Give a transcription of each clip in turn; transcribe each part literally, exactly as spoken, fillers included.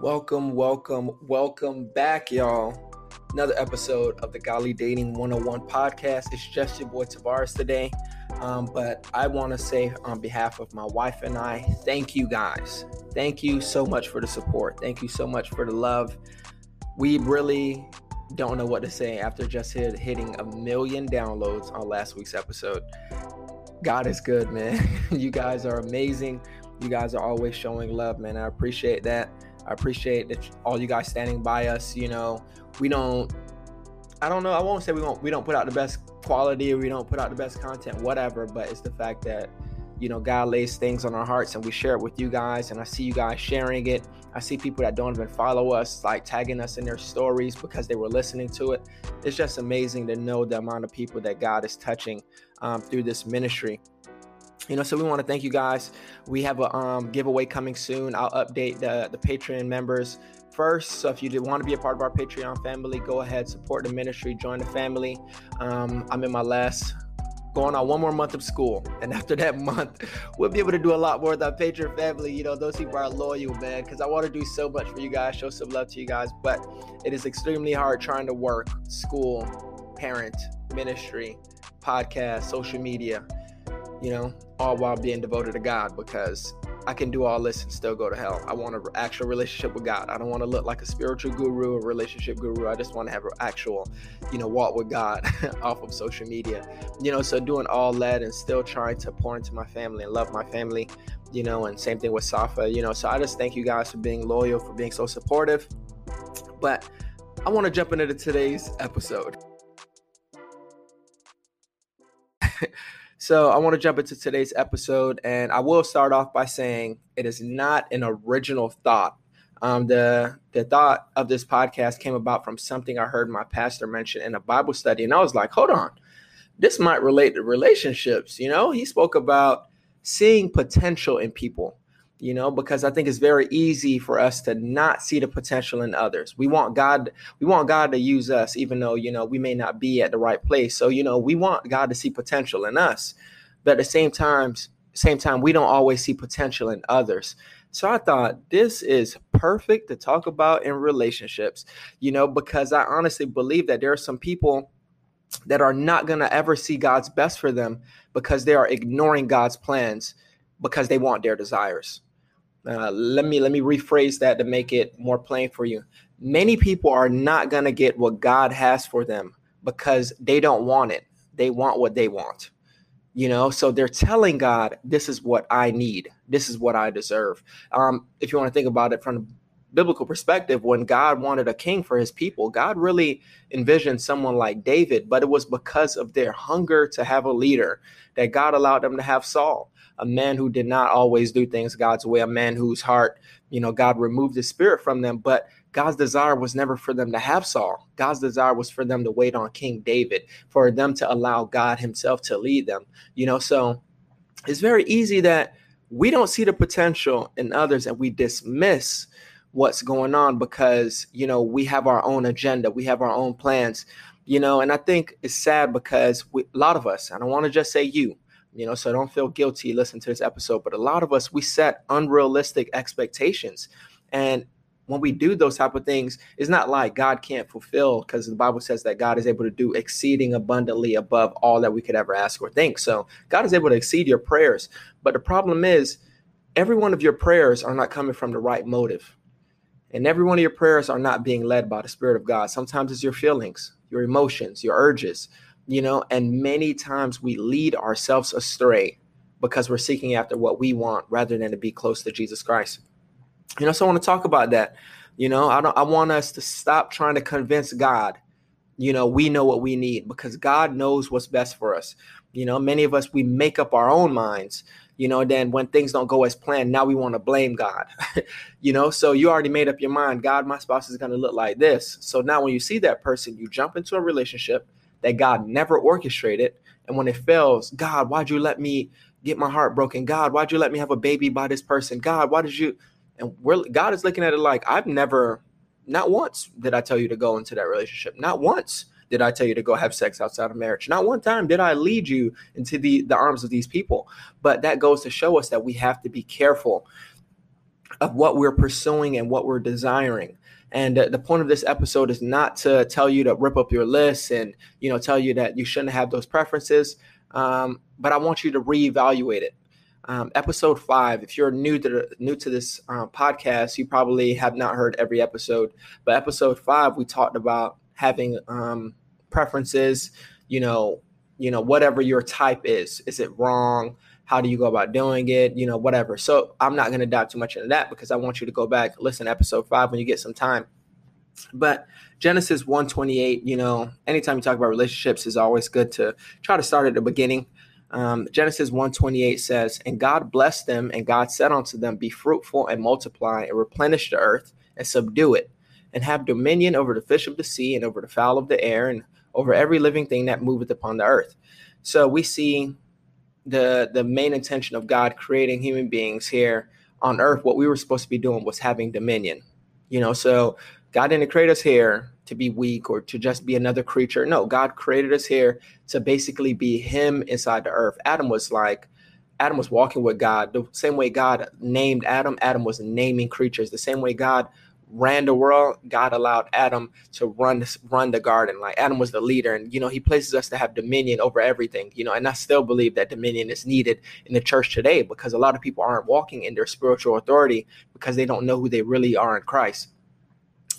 Welcome, welcome, welcome back, y'all. Another episode of the Godly Dating one oh one podcast. It's just your boy Tavares today. Um, but I want to say on behalf of my wife and I, thank you guys. Thank you so much for the support. Thank you so much for the love. We really don't know what to say after just hit, hitting a million downloads on last week's episode. God is good, man. You guys are amazing. You guys are always showing love, man. I appreciate that. I appreciate that all you guys standing by us. You know, we don't, I don't know. I won't say we won't, we don't put out the best quality or we don't put out the best content, whatever. But it's the fact that, you know, God lays things on our hearts and we share it with you guys. And I see you guys sharing it. I see people that don't even follow us, like tagging us in their stories because they were listening to it. It's just amazing to know the amount of people that God is touching um, through this ministry. You know, so we want to thank you guys. We have a um, giveaway coming soon. I'll update the, the Patreon members first. So if you do want to be a part of our Patreon family, go ahead, support the ministry, join the family. Um, I'm in my last, going on one more month of school. And after that month, we'll be able to do a lot more with our Patreon family. You know, those people are loyal, man, because I want to do so much for you guys, show some love to you guys. But it is extremely hard trying to work, school, parent, ministry, podcast, social media, you know, all while being devoted to God, because I can do all this and still go to hell. I want an actual relationship with God. I don't want to look like a spiritual guru, a relationship guru. I just want to have an actual, you know, walk with God off of social media, you know, so doing all that and still trying to pour into my family and love my family, you know, and same thing with Safa, you know, so I just thank you guys for being loyal, for being so supportive. But I want to jump into today's episode. So I want to jump into today's episode, and I will start off by saying it is not an original thought. Um, the the thought of this podcast came about from something I heard my pastor mention in a Bible study, and I was like, hold on, this might relate to relationships. You know, he spoke about seeing potential in people, you know, because I think it's very easy for us to not see the potential in others. We want God, we want God to use us, even though, you know, we may not be at the right place. So, you know, we want God to see potential in us, but at the same time, same time, we don't always see potential in others. So I thought this is perfect to talk about in relationships, you know, because I honestly believe that there are some people that are not going to ever see God's best for them because they are ignoring God's plans because they want their desires. Uh, let me let me rephrase that to make it more plain for you. Many people are not going to get what God has for them because they don't want it. They want what they want. You know, so they're telling God, this is what I need. This is what I deserve. Um, if you want to think about it from a biblical perspective, when God wanted a king for his people, God really envisioned someone like David, but it was because of their hunger to have a leader that God allowed them to have Saul, a man who did not always do things God's way, a man whose heart, you know, God removed the spirit from them, but God's desire was never for them to have Saul. God's desire was for them to wait on King David, for them to allow God himself to lead them. You know, so it's very easy that we don't see the potential in others and we dismiss what's going on because, you know, we have our own agenda. We have our own plans, you know, and I think it's sad because we, a lot of us, I don't want to just say you, you know, so don't feel guilty listening to this episode, but a lot of us, we set unrealistic expectations. And when we do those type of things, it's not like God can't fulfill, because the Bible says that God is able to do exceeding abundantly above all that we could ever ask or think. So God is able to exceed your prayers. But the problem is every one of your prayers are not coming from the right motive. And every one of your prayers are not being led by the Spirit of God. Sometimes it's your feelings, your emotions, your urges, you know, and many times we lead ourselves astray because we're seeking after what we want rather than to be close to Jesus Christ. You know, so I want to talk about that. You know, I don't, I want us to stop trying to convince God, you know, we know what we need, because God knows what's best for us. You know, many of us, we make up our own minds, you know, then when things don't go as planned, now we want to blame God, you know, so you already made up your mind. God, my spouse is going to look like this. So now when you see that person, you jump into a relationship that God never orchestrated. And when it fails, God, why'd you let me get my heart broken? God, why'd you let me have a baby by this person? God, why did you? And we're, God is looking at it like, I've never, not once did I tell you to go into that relationship. Not once did I tell you to go have sex outside of marriage. Not one time did I lead you into the, the arms of these people. But that goes to show us that we have to be careful of what we're pursuing and what we're desiring. And the point of this episode is not to tell you to rip up your list and, you know, tell you that you shouldn't have those preferences. Um, but I want you to reevaluate it. Um, episode five, if you're new to the, new to this um, podcast, you probably have not heard every episode. But episode five, we talked about having um, preferences, you know, you know, whatever your type is. Is it wrong? How do you go about doing it? You know, whatever. So I'm not going to dive too much into that because I want you to go back, listen to episode five when you get some time. But Genesis one twenty-eight, you know, anytime you talk about relationships, it's always good to try to start at the beginning. Um, Genesis one twenty-eight says, "And God blessed them, and God said unto them, Be fruitful and multiply and replenish the earth and subdue it, and have dominion over the fish of the sea and over the fowl of the air and over every living thing that moveth upon the earth." So we see the the main intention of God creating human beings here on earth. What we were supposed to be doing was having dominion, you know, so God didn't create us here to be weak or to just be another creature. No, God created us here to basically be him inside the earth. Adam was like, Adam was walking with God. The same way God named Adam, Adam was naming creatures. The same way God ran the world, God allowed Adam to run run the garden. Like Adam was the leader, and you know, he places us to have dominion over everything, you know. And I still believe that dominion is needed in the church today because a lot of people aren't walking in their spiritual authority because they don't know who they really are in Christ.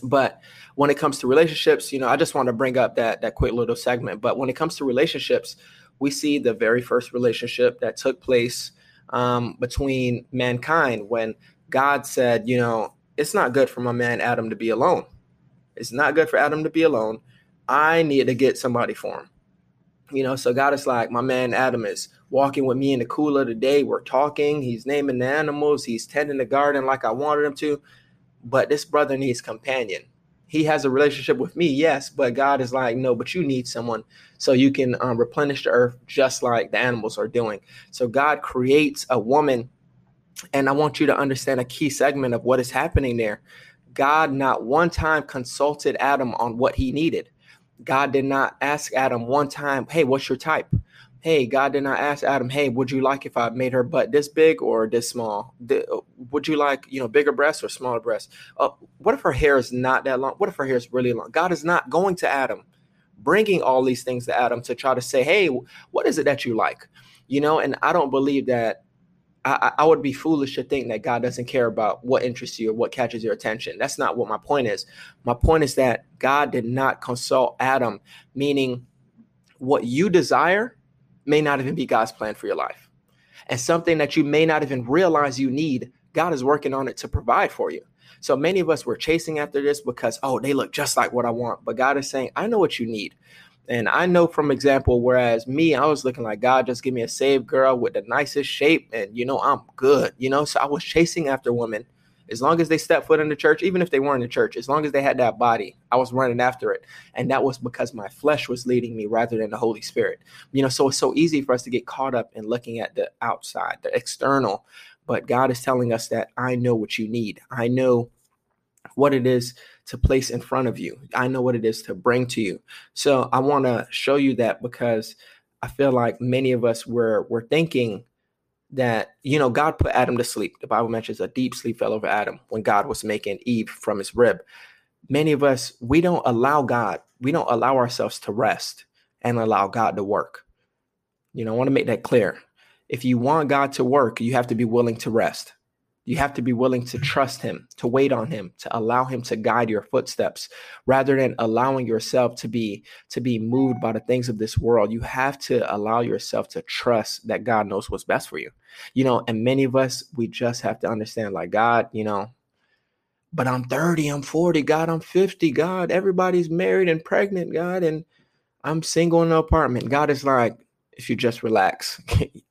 But when it comes to relationships, you know, I just want to bring up that that quick little segment. But when it comes to relationships, we see the very first relationship that took place um, between mankind when God said, you know, it's not good for my man Adam to be alone. It's not good for Adam to be alone. I need to get somebody for him. You know, so God is like, my man Adam is walking with me in the cool of the day. We're talking. He's naming the animals. He's tending the garden like I wanted him to. But this brother needs companion. He has a relationship with me, yes, but God is like, no, but you need someone so you can um, replenish the earth just like the animals are doing. So God creates a woman. And I want you to understand a key segment of what is happening there. God not one time consulted Adam on what he needed. God did not ask Adam one time, hey, what's your type? Hey, God did not ask Adam, hey, would you like if I made her butt this big or this small? Would you like, you know, bigger breasts or smaller breasts? Uh, what if her hair is not that long? What if her hair is really long? God is not going to Adam, bringing all these things to Adam to try to say, hey, what is it that you like? You know, and I don't believe that. I, I would be foolish to think that God doesn't care about what interests you or what catches your attention. That's not what my point is. My point is that God did not consult Adam, meaning what you desire may not even be God's plan for your life. And something that you may not even realize you need, God is working on it to provide for you. So many of us were chasing after this because, oh, they look just like what I want. But God is saying, I know what you need. And I know from example, whereas me, I was looking like, God, just give me a saved girl with the nicest shape. And, you know, I'm good. You know, so I was chasing after women as long as they stepped foot in the church, even if they weren't in the church, as long as they had that body, I was running after it. And that was because my flesh was leading me rather than the Holy Spirit. You know, so it's so easy for us to get caught up in looking at the outside, the external. But God is telling us that I know what you need. I know what it is to place in front of you. I know what it is to bring to you. So I want to show you that because I feel like many of us were, were thinking that, you know, God put Adam to sleep. The Bible mentions a deep sleep fell over Adam when God was making Eve from his rib. Many of us, we don't allow God, we don't allow ourselves to rest and allow God to work. You know, I want to make that clear. If you want God to work, you have to be willing to rest. You have to be willing to trust him, to wait on him, to allow him to guide your footsteps rather than allowing yourself to be to be moved by the things of this world. You have to allow yourself to trust that God knows what's best for you. You know, and many of us, we just have to understand like, God, you know, but I'm thirty, I'm forty, God, I'm fifty, God, everybody's married and pregnant, God, and I'm single in an apartment. God is like, if you just relax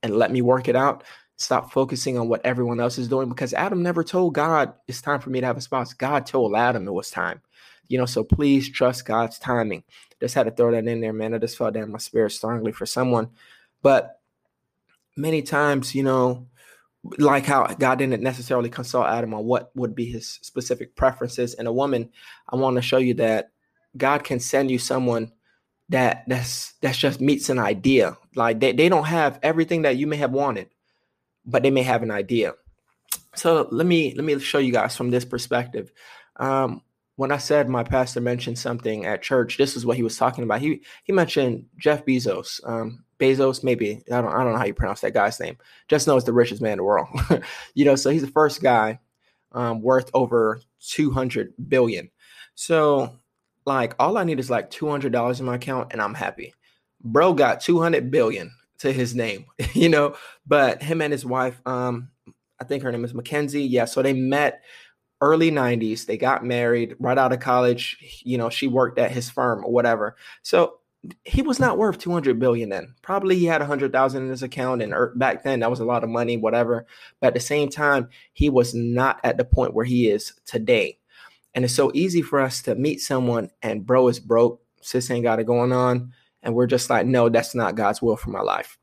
and let me work it out. Stop focusing on what everyone else is doing because Adam never told God it's time for me to have a spouse. God told Adam it was time, you know, so please trust God's timing. Just had to throw that in there, man. I just felt that in my spirit strongly for someone. But many times, you know, like how God didn't necessarily consult Adam on what would be his specific preferences in a woman. I want to show you that God can send you someone that that's, that's just meets an idea. Like they, they don't have everything that you may have wanted. But they may have an idea. So let me let me show you guys from this perspective. Um, when I said my pastor mentioned something at church, this is what he was talking about. He he mentioned Jeff Bezos. Um, Bezos, maybe I don't I don't know how you pronounce that guy's name. Just know it's the richest man in the world. You know, so he's the first guy um, worth over two hundred billion dollars. So like all I need is like two hundred dollars in my account, and I'm happy. Bro got two hundred billion dollars to his name, you know. But him and his wife, um, I think her name is Mackenzie. Yeah, so they met early nineties. They got married right out of college. You know, she worked at his firm or whatever. So he was not worth two hundred billion dollars then. Probably he had one hundred thousand dollars in his account, and back then that was a lot of money, whatever. But at the same time, he was not at the point where he is today. And it's so easy for us to meet someone and bro is broke, sis ain't got it going on, and we're just like, no, that's not God's will for my life.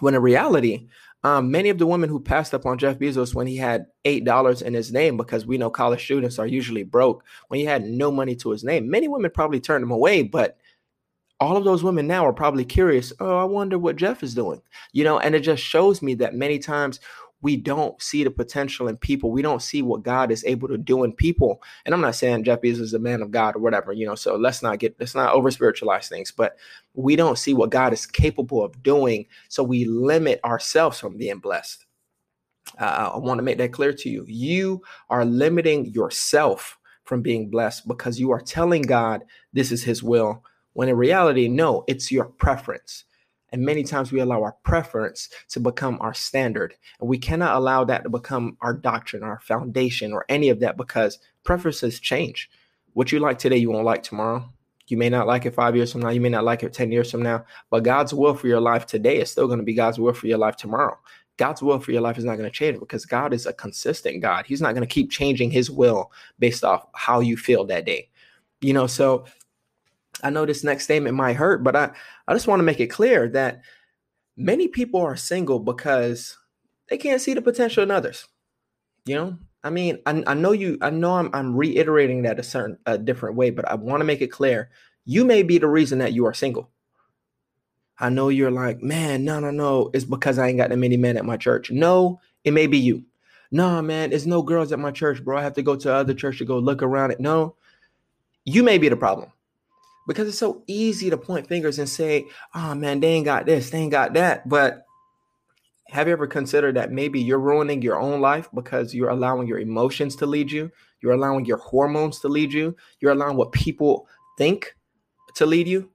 When in reality, um, many of the women who passed up on Jeff Bezos when he had eight dollars in his name, because we know college students are usually broke, when he had no money to his name, many women probably turned him away. But all of those women now are probably curious, oh, I wonder what Jeff is doing, you know, and it just shows me that many times we don't see the potential in people. We don't see what God is able to do in people. And I'm not saying Jeff Bezos is a man of God or whatever, you know, so let's not get, let's not over spiritualize things, but we don't see what God is capable of doing. So we limit ourselves from being blessed. Uh, I want to make that clear to you. You are limiting yourself from being blessed because you are telling God this is his will, when in reality, no, it's your preference. And many times we allow our preference to become our standard. And we cannot allow that to become our doctrine, our foundation, or any of that, because preferences change. What you like today, you won't like tomorrow. You may not like it five years from now. You may not like it ten years from now. But God's will for your life today is still going to be God's will for your life tomorrow. God's will for your life is not going to change, because God is a consistent God. He's not going to keep changing his will based off how you feel that day. You know, so I know this next statement might hurt, but I, I just want to make it clear that many people are single because they can't see the potential in others. You know, I mean, I, I know you, I know I'm, I'm reiterating that a certain, a different way, but I want to make it clear. You may be the reason that you are single. I know you're like, man, no, no, no. It's because I ain't got that many men at my church. No, it may be you. Nah, man, there's no girls at my church, bro. I have to go to another church to go look around it. No, you may be the problem. Because it's so easy to point fingers and say, oh, man, they ain't got this, they ain't got that. But have you ever considered that maybe you're ruining your own life because you're allowing your emotions to lead you? You're allowing your hormones to lead you. You're allowing what people think to lead you.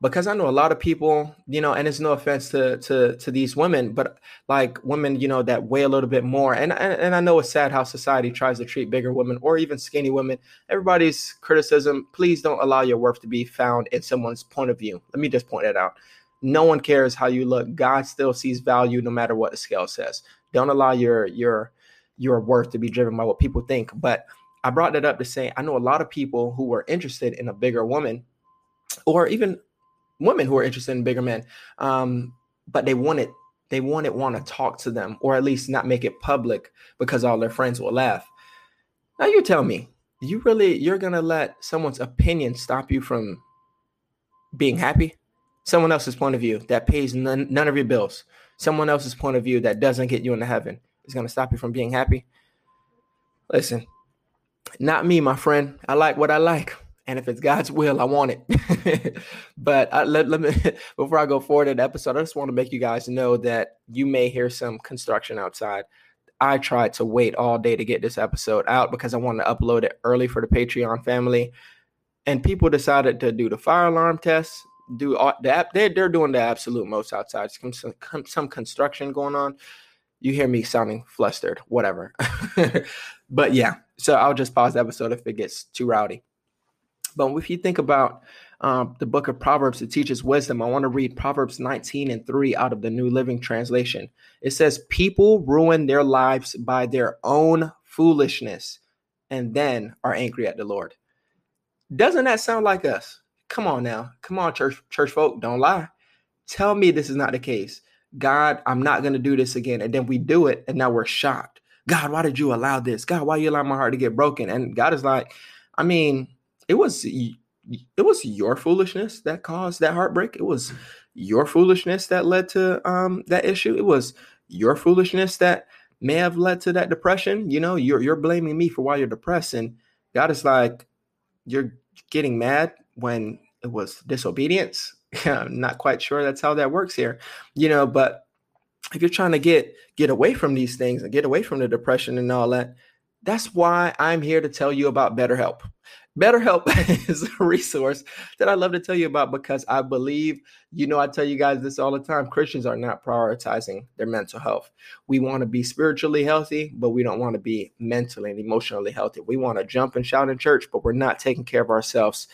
Because I know a lot of people, you know, and it's no offense to to, to these women, but like women, you know, that weigh a little bit more. And, and and I know it's sad how society tries to treat bigger women or even skinny women. Everybody's criticism, please don't allow your worth to be found in someone's point of view. Let me just point that out. No one cares how you look. God still sees value no matter what the scale says. Don't allow your your your worth to be driven by what people think. But I brought that up to say, I know a lot of people who were interested in a bigger woman, or even women who are interested in bigger men, um, but they wanted, they wanted, want to talk to them, or at least not make it public, because all their friends will laugh. Now you tell me, you really, you're going to let someone's opinion stop you from being happy? Someone else's point of view that pays none, none of your bills, someone else's point of view that doesn't get you into heaven is going to stop you from being happy? Listen, not me, my friend. I like what I like. And if it's God's will, I want it. But I, let, let me, before I go forward in the episode, I just want to make you guys know that you may hear some construction outside. I tried to wait all day to get this episode out because I wanted to upload it early for the Patreon family. And people decided to do the fire alarm tests, do all, the app. They're, they're doing the absolute most outside. There's some, some construction going on. You hear me sounding flustered, whatever. But yeah, so I'll just pause the episode if it gets too rowdy. But if you think about um, the book of Proverbs, it teaches wisdom. I want to read Proverbs nineteen and three out of the New Living Translation. It says, people ruin their lives by their own foolishness and then are angry at the Lord. Doesn't that sound like us? Come on now. Come on, church, church folk. Don't lie. Tell me this is not the case. God, I'm not going to do this again. And then we do it. And now we're shocked. God, why did you allow this? God, why you allow my heart to get broken? And God is like, I mean, It was it was your foolishness that caused that heartbreak. It was your foolishness that led to um, that issue. It was your foolishness that may have led to that depression. You know, you're you're blaming me for why you're depressed. And God is like, you're getting mad when it was disobedience. I'm not quite sure that's how that works here, you know, but if you're trying to get get away from these things and get away from the depression and all that, that's why I'm here to tell you about BetterHelp. BetterHelp is a resource that I love to tell you about because I believe, you know, I tell you guys this all the time, Christians are not prioritizing their mental health. We want to be spiritually healthy, but we don't want to be mentally and emotionally healthy. We want to jump and shout in church, but we're not taking care of ourselves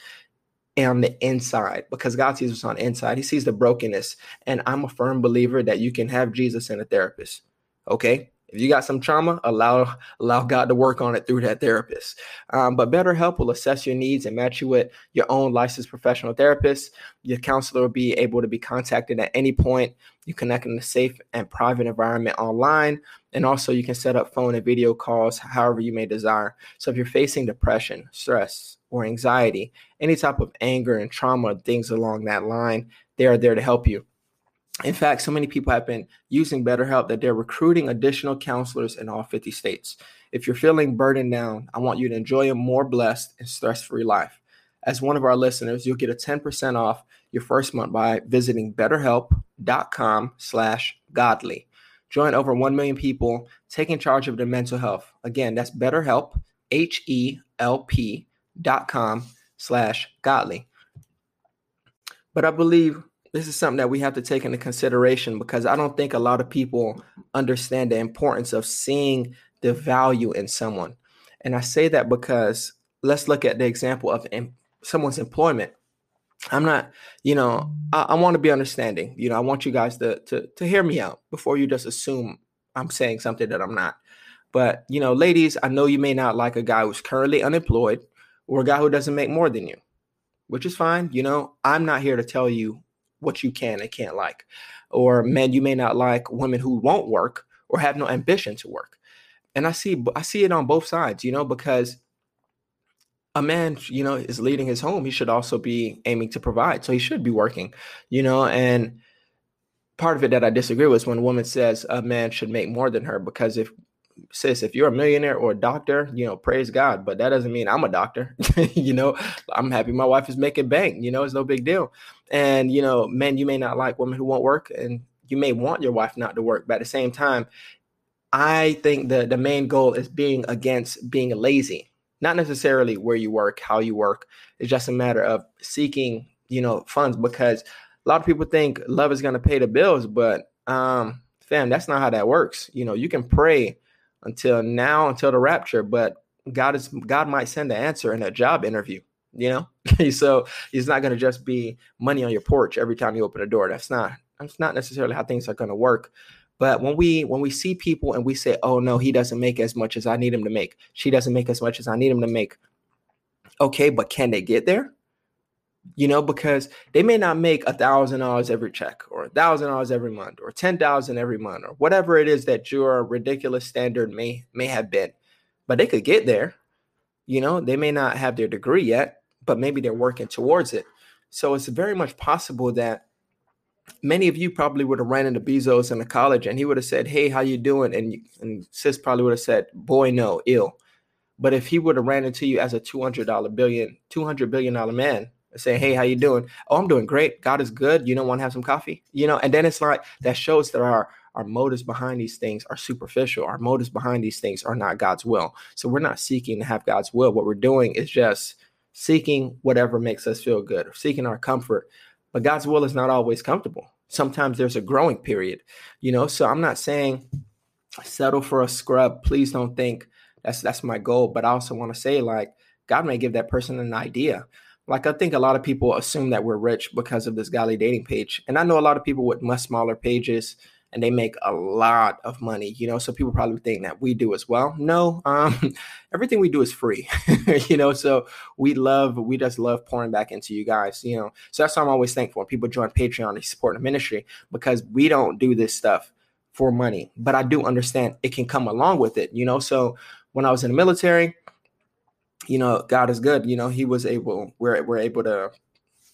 on the inside, because God sees us on the inside. He sees the brokenness. And I'm a firm believer that you can have Jesus and a therapist. Okay. If you got some trauma, allow allow God to work on it through that therapist. Um, but BetterHelp will assess your needs and match you with your own licensed professional therapist. Your counselor will be able to be contacted at any point. You connect in a safe and private environment online. And also you can set up phone and video calls, however you may desire. So if you're facing depression, stress, or anxiety, any type of anger and trauma, things along that line, they are there to help you. In fact, so many people have been using BetterHelp that they're recruiting additional counselors in all fifty states. If you're feeling burdened down, I want you to enjoy a more blessed and stress-free life. As one of our listeners, you'll get a ten percent off your first month by visiting betterhelp.com slash godly. Join over one million people taking charge of their mental health. Again, that's BetterHelp, H E L P dot com slash godly. But I believe this is something that we have to take into consideration, because I don't think a lot of people understand the importance of seeing the value in someone. And I say that because let's look at the example of em- someone's employment. I'm not, you know, I, I want to be understanding. You know, I want you guys to, to to hear me out before you just assume I'm saying something that I'm not. But, you know, ladies, I know you may not like a guy who's currently unemployed or a guy who doesn't make more than you, which is fine. You know, I'm not here to tell you what you can and can't like. Or men, you may not like women who won't work or have no ambition to work. And I see I see it on both sides, you know, because a man, you know, is leading his home. He should also be aiming to provide. So he should be working, you know. And part of it that I disagree with is when a woman says a man should make more than her, because if sis, if you're a millionaire or a doctor, you know, praise God, but that doesn't mean I'm a doctor. You know, I'm happy my wife is making bank, you know, it's no big deal. And, you know, men, you may not like women who won't work, and you may want your wife not to work. But at the same time, I think that the main goal is being against being lazy, not necessarily where you work, how you work. It's just a matter of seeking, you know, funds, because a lot of people think love is going to pay the bills. But um, fam, that's not how that works. You know, you can pray until now, until the rapture, but God is God might send the answer in a job interview, you know. So it's not going to just be money on your porch every time you open a door. That's not that's not necessarily how things are going to work. But when we when we see people and we say, "Oh no, he doesn't make as much as I need him to make. She doesn't make as much as I need him to make." Okay, but can they get there? You know, because they may not make a thousand dollars every check, or a thousand dollars every month, or ten thousand every month, or whatever it is that your ridiculous standard may may have been, but they could get there. You know, they may not have their degree yet, but maybe they're working towards it. So it's very much possible that many of you probably would have ran into Bezos in the college, and he would have said, "Hey, how you doing?" And and sis probably would have said, "Boy, no, ill." But if he would have ran into you as a two hundred dollar billion, two hundred billion dollar man, say, "Hey, how you doing?" "Oh, I'm doing great. God is good. You don't want to have some coffee?" You know, and then it's like that shows that our, our motives behind these things are superficial. Our motives behind these things are not God's will. So we're not seeking to have God's will. What we're doing is just seeking whatever makes us feel good, or seeking our comfort. But God's will is not always comfortable. Sometimes there's a growing period, you know. So I'm not saying settle for a scrub. Please don't think that's that's my goal. But I also want to say, like, God may give that person an idea. Like, I think a lot of people assume that we're rich because of this Godly Dating page. And I know a lot of people with much smaller pages, and they make a lot of money, you know, so people probably think that we do as well. No, um, everything we do is free, you know, so we love, we just love pouring back into you guys, you know. So that's why I'm always thankful when people join Patreon and support the ministry, because we don't do this stuff for money. But I do understand it can come along with it, you know. So when I was in the military, you know, God is good. You know, he was able, we're, we're able to,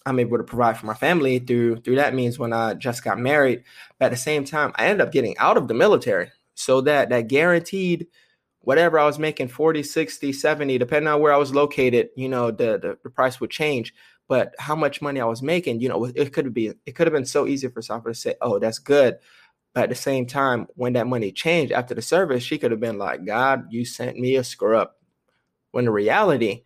I'm able to provide for my family through, through that means when I just got married. But at the same time, I ended up getting out of the military. so that that guaranteed whatever I was making, forty, sixty, seventy, depending on where I was located, you know, the, the, the price would change. But how much money I was making, you know, it could be it could have been so easy for Safa to say, oh, that's good. But at the same time, when that money changed after the service, she could have been like, God, you sent me a screw up. When in reality,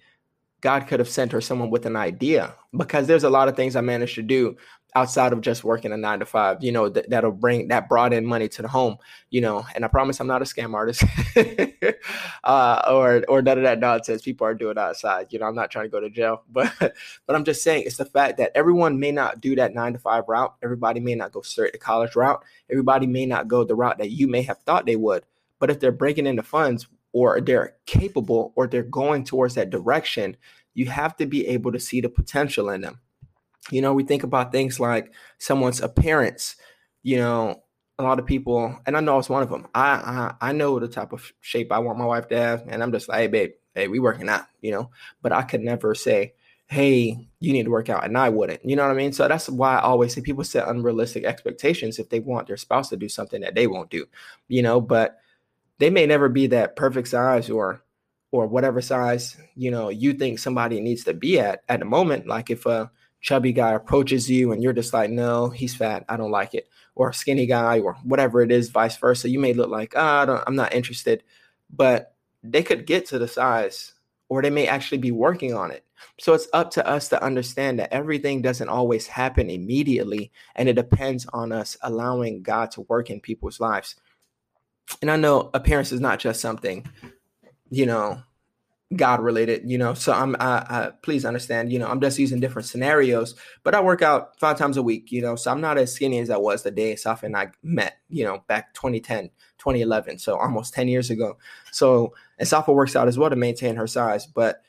God could have sent her someone with an idea, because there's a lot of things I managed to do outside of just working a nine to five, you know, th- that'll bring that brought in money to the home, you know, and I promise I'm not a scam artist uh, or or none of that nonsense people are doing outside. You know, I'm not trying to go to jail, but but I'm just saying it's the fact that everyone may not do that nine to five route. Everybody may not go straight to college route. Everybody may not go the route that you may have thought they would. But if they're breaking into funds, or they're capable, or they're going towards that direction, you have to be able to see the potential in them. You know, we think about things like someone's appearance. You know, a lot of people, and I know I was one of them. I, I I know the type of shape I want my wife to have, and I'm just like, hey, babe, hey, we working out, you know. But I could never say, hey, you need to work out, and I wouldn't. You know what I mean? So that's why I always say people set unrealistic expectations if they want their spouse to do something that they won't do, you know, but they may never be that perfect size or or whatever size, you know, you think somebody needs to be at at the moment. Like if a chubby guy approaches you and you're just like, no, he's fat, I don't like it. Or a skinny guy or whatever it is, vice versa. You may look like, oh, I don't, I'm not interested. But they could get to the size, or they may actually be working on it. So it's up to us to understand that everything doesn't always happen immediately. And it depends on us allowing God to work in people's lives. And I know appearance is not just something, you know, God related, you know, so I'm, I, I please understand, you know, I'm just using different scenarios, but I work out five times a week, you know, so I'm not as skinny as I was the day Safa and I met, you know, back twenty ten, twenty eleven. So almost ten years ago. So, and Safa works out as well to maintain her size, but,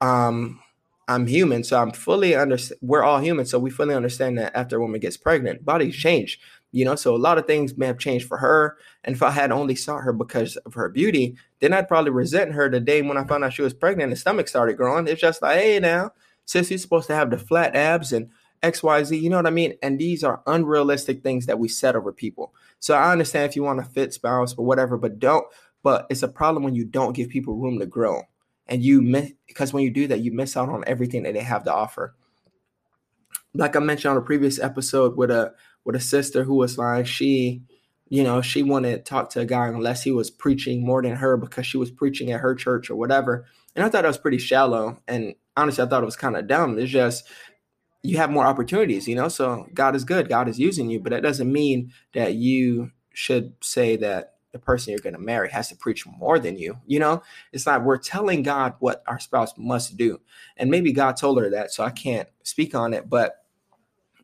um, I'm human. So I'm fully under, we're all human. So we fully understand that after a woman gets pregnant, bodies change. You know, so a lot of things may have changed for her. And if I had only sought her because of her beauty, then I'd probably resent her the day when I found out she was pregnant and the stomach started growing. It's just like, hey, now, sis, you're supposed to have the flat abs and X, Y, Z. You know what I mean? And these are unrealistic things that we set over people. So I understand if you want a fit spouse or whatever, but don't. But it's a problem when you don't give people room to grow. And you miss, because when you do that, you miss out on everything that they have to offer. Like I mentioned on a previous episode with a with a sister who was like, she, you know, she wanted to talk to a guy unless he was preaching more than her because she was preaching at her church or whatever. And I thought that was pretty shallow. And honestly, I thought it was kind of dumb. It's just, you have more opportunities, you know, so God is good. God is using you, but that doesn't mean that you should say that the person you're going to marry has to preach more than you. You know, it's like we're telling God what our spouse must do. And maybe God told her that, so I can't speak on it, but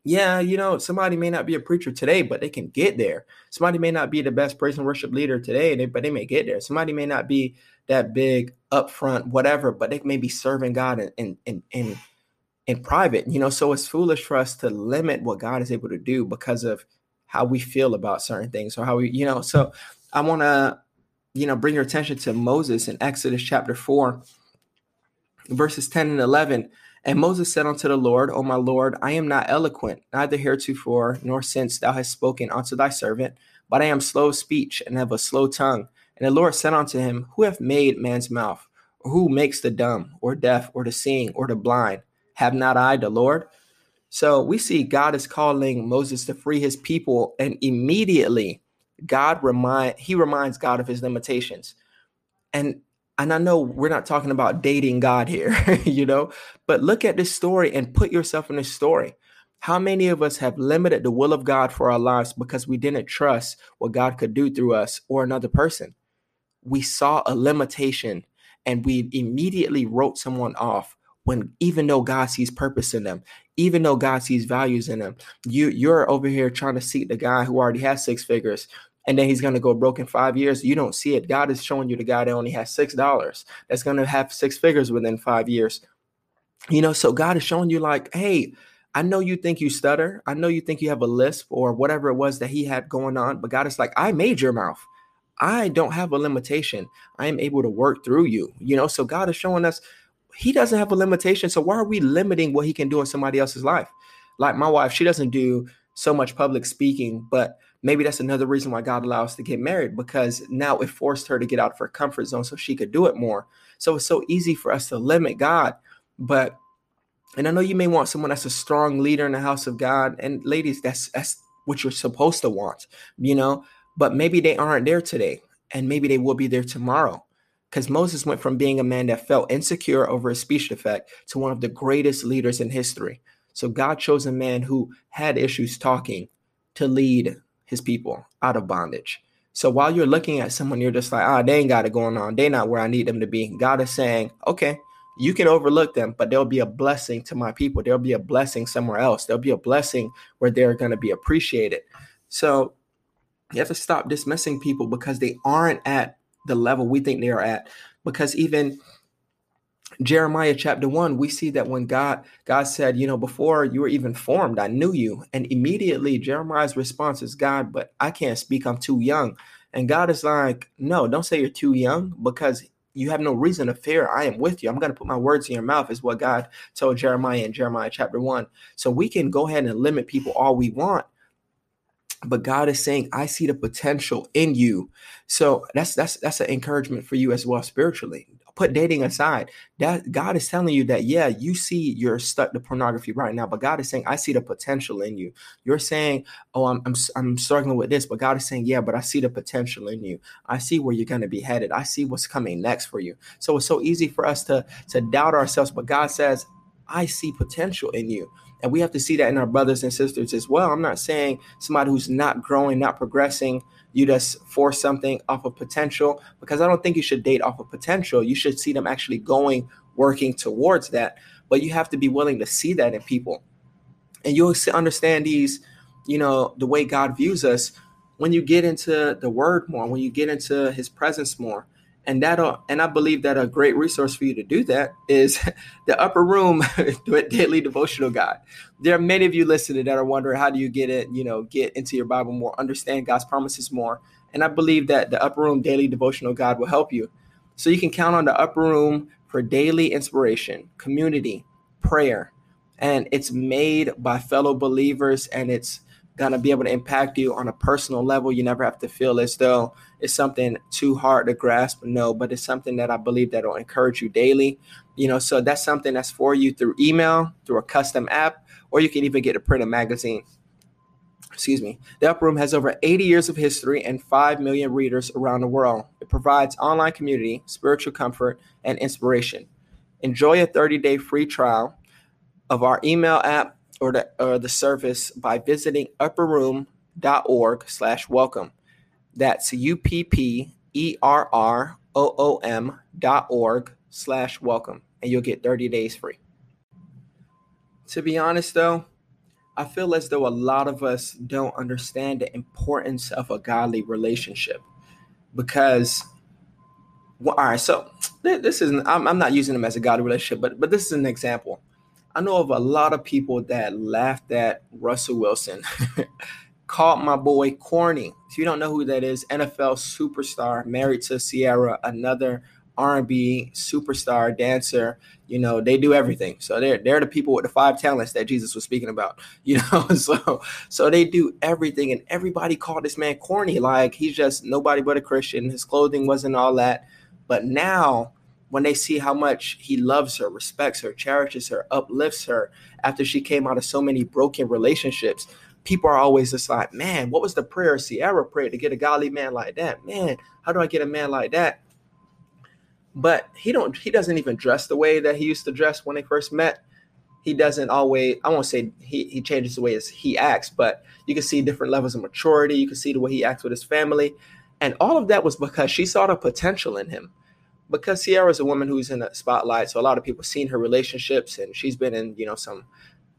yeah, you know, somebody may not be a preacher today, but they can get there. Somebody may not be the best praise and worship leader today, but they may get there. Somebody may not be that big upfront, whatever, but they may be serving God in in in in, in private. You know, so it's foolish for us to limit what God is able to do because of how we feel about certain things or how we, you know. So I want to, you know, bring your attention to Moses in Exodus chapter four, verses ten and eleven. And Moses said unto the Lord, O my Lord, I am not eloquent, neither heretofore, nor since thou hast spoken unto thy servant, but I am slow of speech and have a slow tongue. And the Lord said unto him, who hath made man's mouth? Or who makes the dumb, or deaf, or the seeing, or the blind? Have not I the Lord? So we see God is calling Moses to free his people, and immediately God remind he reminds God of his limitations. And And I know we're not talking about dating God here, you know, but look at this story and put yourself in this story. How many of us have limited the will of God for our lives because we didn't trust what God could do through us or another person? We saw a limitation and we immediately wrote someone off when, even though God sees purpose in them, even though God sees values in them, you, you're over here trying to seek the guy who already has six figures. And then he's going to go broke in five years. You don't see it. God is showing you the guy that only has six dollars, that's going to have six figures within five years. You know, so God is showing you like, hey, I know you think you stutter. I know you think you have a lisp or whatever it was that he had going on. But God is like, I made your mouth. I don't have a limitation. I am able to work through you. You know, so God is showing us he doesn't have a limitation. So why are we limiting what he can do in somebody else's life? Like my wife, she doesn't do so much public speaking, but Maybe that's another reason why God allowed us to get married, because now it forced her to get out of her comfort zone so she could do it more. So it's so easy for us to limit God. But, and I know you may want someone that's a strong leader in the house of God. And ladies, that's, that's what you're supposed to want, you know, but maybe they aren't there today, and maybe they will be there tomorrow. Because Moses went from being a man that felt insecure over his speech defect to one of the greatest leaders in history. So God chose a man who had issues talking to lead his people out of bondage. So while you're looking at someone, you're just like, ah, oh, they ain't got it going on. They not where I need them to be. God is saying, okay, you can overlook them, but there'll be a blessing to my people. There'll be a blessing somewhere else. There'll be a blessing where they're going to be appreciated. So you have to stop dismissing people because they aren't at the level we think they are at. Because even Jeremiah chapter one, we see that when God, God said, you know, before you were even formed, I knew you. And immediately Jeremiah's response is, God, but I can't speak. I'm too young. And God is like, no, don't say you're too young, because you have no reason to fear. I am with you. I'm going to put my words in your mouth, is what God told Jeremiah in Jeremiah chapter one. So we can go ahead and limit people all we want. But God is saying, I see the potential in you. So that's that's that's an encouragement for you as well spiritually. Put dating aside. That God is telling you that, yeah, you see you're stuck to pornography right now, but God is saying, I see the potential in you. You're saying, oh, I'm I'm I'm struggling with this, but God is saying, yeah, but I see the potential in you. I see where you're going to be headed. I see what's coming next for you. So it's so easy for us to, to doubt ourselves, but God says, I see potential in you. And we have to see that in our brothers and sisters as well. I'm not saying somebody who's not growing, not progressing, you just force something off of potential, because I don't think you should date off of potential. You should see them actually going, working towards that. But you have to be willing to see that in people. And you'll understand these, you know, the way God views us when you get into the word more, when you get into his presence more. And that'll, and I believe that a great resource for you to do that is the Upper Room Daily Devotional Guide. There are many of you listening that are wondering, how do you get it, you know, get into your Bible more, understand God's promises more. And I believe that the Upper Room Daily Devotional Guide will help you. So you can count on the Upper Room for daily inspiration, community, prayer. And it's made by fellow believers, and it's going to be able to impact you on a personal level. You never have to feel as though it's something too hard to grasp. No, but it's something that I believe that will encourage you daily. You know, so that's something that's for you through email, through a custom app, or you can even get a printed magazine. Excuse me. The Upper Room has over eighty years of history and five million readers around the world. It provides online community, spiritual comfort, and inspiration. Enjoy a thirty-day free trial of our email app or the, or the service by visiting upperroom dot org slash welcome. That's U-P-P-E-R-R-O-O-M dot org slash welcome. And you'll get thirty days free. To be honest, though, I feel as though a lot of us don't understand the importance of a godly relationship. Because, well, all right, so th- this isn't, I'm, I'm not using them as a godly relationship, but but this is an example. I know of a lot of people that laughed at Russell Wilson, called my boy corny. If you don't know who that is, N F L superstar, married to Ciara, another R and B superstar dancer. You know, they do everything. So they're, they're the people with the five talents that Jesus was speaking about, you know. So so they do everything, and everybody called this man corny. Like, he's just nobody but a Christian. His clothing wasn't all that. But now, when they see how much he loves her, respects her, cherishes her, uplifts her, after she came out of so many broken relationships, people are always just like, man, what was the prayer Ciara prayed to get a godly man like that? Man, how do I get a man like that? But he don't. He doesn't even dress the way that he used to dress when they first met. He doesn't always, I won't say he, he changes the way he acts, but you can see different levels of maturity. You can see the way he acts with his family. And all of that was because she saw the potential in him. Because Ciara is a woman who's in the spotlight, so a lot of people seen her relationships, and she's been in, you know, some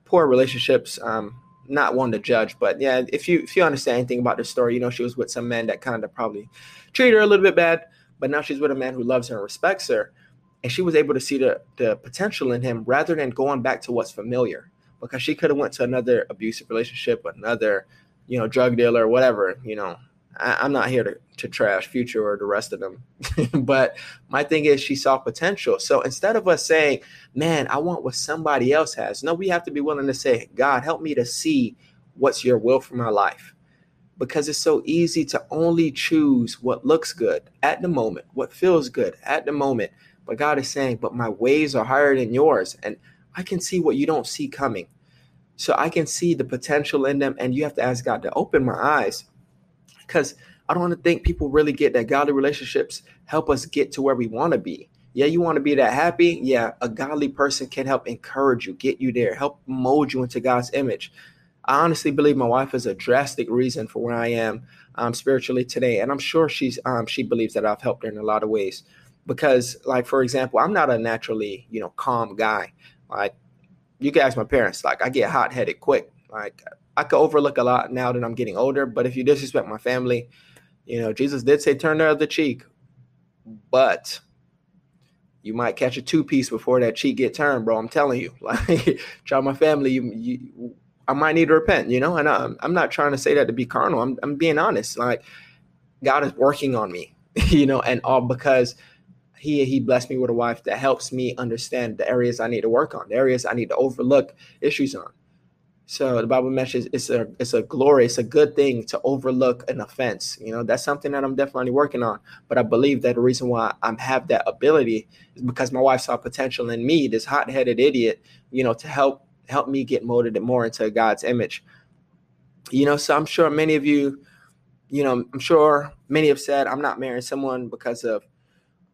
poor relationships. Um, not one to judge, but yeah, if you if you understand anything about this story, you know she was with some man that kind of probably treated her a little bit bad, but now she's with a man who loves her and respects her, and she was able to see the the potential in him rather than going back to what's familiar, because she could have went to another abusive relationship, another, you know, drug dealer, whatever, you know. I'm not here to, to trash Future or the rest of them, but my thing is she saw potential. So instead of us saying, man, I want what somebody else has. No, we have to be willing to say, God, help me to see what's your will for my life. because it's so easy to only choose what looks good at the moment, what feels good at the moment. But God is saying, but my ways are higher than yours, and I can see what you don't see coming. So I can see the potential in them, and you have to ask God to open my eyes, because I don't want to think people really get that godly relationships help us get to where we want to be. Yeah, you want to be that happy? Yeah, a godly person can help encourage you, get you there, help mold you into God's image. I honestly believe my wife is a drastic reason for where I am um, spiritually today, and I'm sure she's um, she believes that I've helped her in a lot of ways. Because, like, for example, I'm not a naturally, you know, calm guy. Like, you can ask my parents, like, I get hot-headed quick. Like, I could overlook a lot now that I'm getting older, but if you disrespect my family, you know, Jesus did say turn the other cheek, but you might catch a two-piece before that cheek get turned, bro. I'm telling you, like, try my family, you, you, I might need to repent, you know, and I'm, I'm not trying to say that to be carnal. I'm, I'm being honest. Like, God is working on me, you know, and all because He he blessed me with a wife that helps me understand the areas I need to work on, the areas I need to overlook issues on. So the Bible mentions it's a it's a glory, it's a good thing to overlook an offense. You know, that's something that I'm definitely working on. But I believe that the reason why I have that ability is because my wife saw potential in me, this hot-headed idiot, you know, to help help me get molded more into God's image. You know, so I'm sure many of you, you know, I'm sure many have said, I'm not marrying someone because of,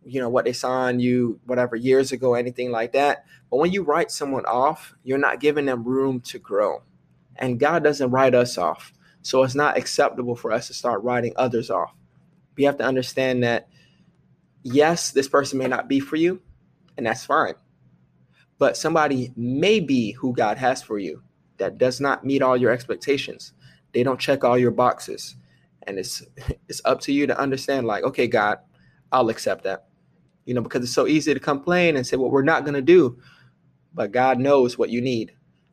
you know, what they saw on you, whatever, years ago, anything like that. But when you write someone off, you're not giving them room to grow. And God doesn't write us off. So it's not acceptable for us to start writing others off. We have to understand that, yes, this person may not be for you, and that's fine. But somebody may be who God has for you that does not meet all your expectations. They don't check all your boxes. And it's it's up to you to understand, like, okay, God, I'll accept that. You know, because it's so easy to complain and say what we're not going to do. But God knows what you need.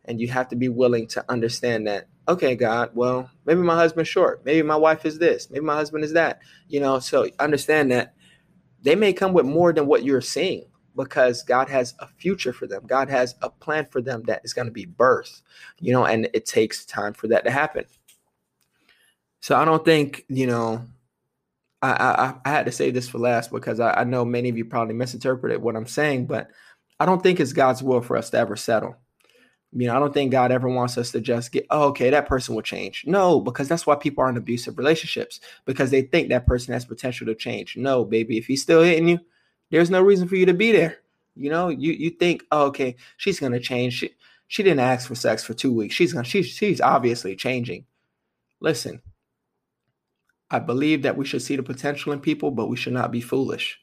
And you have to be willing to understand that, okay, God, well, maybe my husband's short. Maybe my wife is this. Maybe my husband is that. You know, so understand that they may come with more than what you're seeing, because God has a future for them. God has a plan for them that is going to be birthed, you know, and it takes time for that to happen. So I don't think, you know, I, I, I had to say this for last, because I, I know many of you probably misinterpreted what I'm saying, but I don't think it's God's will for us to ever settle. You know, I don't think God ever wants us to just get, oh, okay, that person will change. No, because that's why people are in abusive relationships, because they think that person has potential to change. No, baby, if he's still hitting you, there's no reason for you to be there. You know, you you think, oh, okay, she's going to change. She, she didn't ask for sex for two weeks. She's gonna, she, she's obviously changing. Listen. I believe that we should see the potential in people, but we should not be foolish.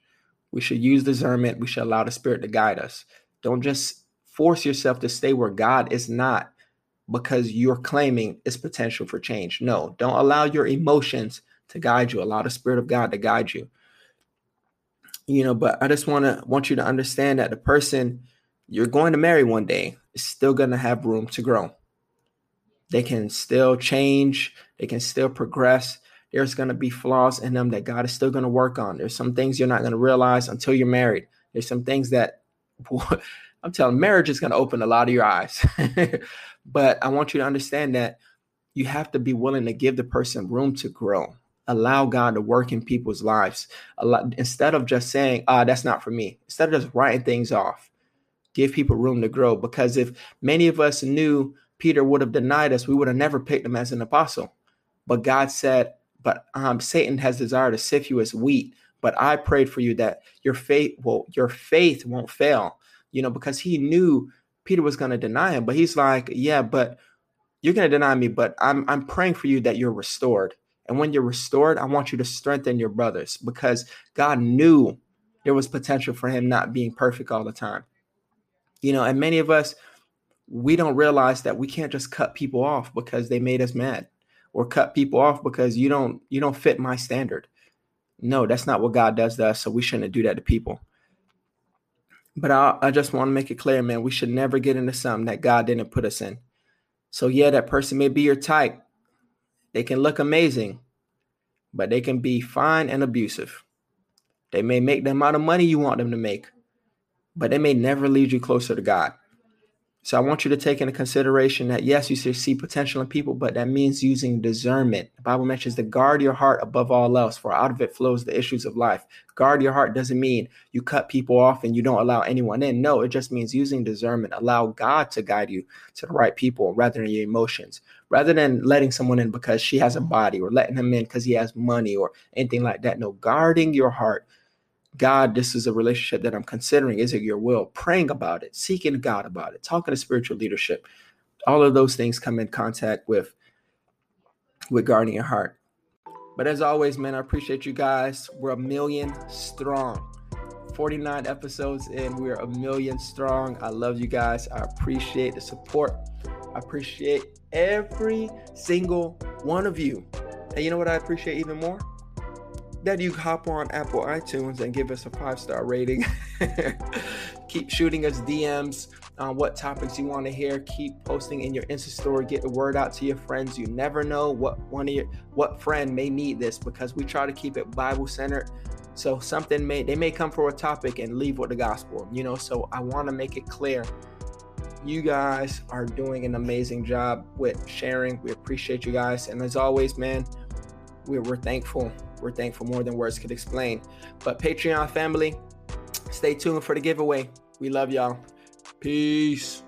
We should use discernment. We should allow the Spirit to guide us. Don't just force yourself to stay where God is not because you're claiming it's potential for change. No, don't allow your emotions to guide you. Allow the Spirit of God to guide you. You know, but I just want to want you to understand that the person you're going to marry one day is still going to have room to grow. They can still change. They can still progress. There's going to be flaws in them that God is still going to work on. There's some things you're not going to realize until you're married. There's some things that, boy, I'm telling you, marriage is going to open a lot of your eyes. But I want you to understand that you have to be willing to give the person room to grow. Allow God to work in people's lives. Allow, instead of just saying, ah, oh, that's not for me. Instead of just writing things off, give people room to grow. Because if many of us knew Peter would have denied us, we would have never picked him as an apostle. But God said, But um, Satan has desired to sift you as wheat. But I prayed for you that your faith will, your faith won't fail, you know, because he knew Peter was going to deny him. But he's like, yeah, but you're going to deny me. But I'm I'm praying for you that you're restored. And when you're restored, I want you to strengthen your brothers, because God knew there was potential for him not being perfect all the time. You know, and many of us, we don't realize that we can't just cut people off because they made us mad. Or cut people off because you don't you don't fit my standard. No, that's not what God does to us, so we shouldn't do that to people. But I, I just want to make it clear, man, we should never get into something that God didn't put us in. So yeah, that person may be your type. They can look amazing, but they can be fine and abusive. They may make the amount of money you want them to make, but they may never lead you closer to God. So I want you to take into consideration that, yes, you should see potential in people, but that means using discernment. The Bible mentions to guard your heart above all else, for out of it flows the issues of life. Guard your heart doesn't mean you cut people off and you don't allow anyone in. No, it just means using discernment. Allow God to guide you to the right people rather than your emotions, rather than letting someone in because she has a body or letting him in because he has money or anything like that. No, guarding your heart. God, this is a relationship that I'm considering. Is it your will? Praying about it, seeking God about it, talking to spiritual leadership. All of those things come in contact with, with guarding your heart. But as always, man, I appreciate you guys. We're a million strong. forty-nine episodes in, we're a million strong. I love you guys. I appreciate the support. I appreciate every single one of you. And you know what I appreciate even more? That you hop on Apple iTunes and give us a five-star rating. Keep shooting us D Ms on what topics you want to hear. Keep posting in your Insta story. Get the word out to your friends. You never know what one of your what friend may need this, because we try to keep it Bible-centered. So something may they may come for a topic and leave with the gospel. You know, so I want to make it clear. You guys are doing an amazing job with sharing. We appreciate you guys. And as always, man, we're, we're thankful. We're thankful more than words could explain. But Patreon family, stay tuned for the giveaway. We love y'all. Peace.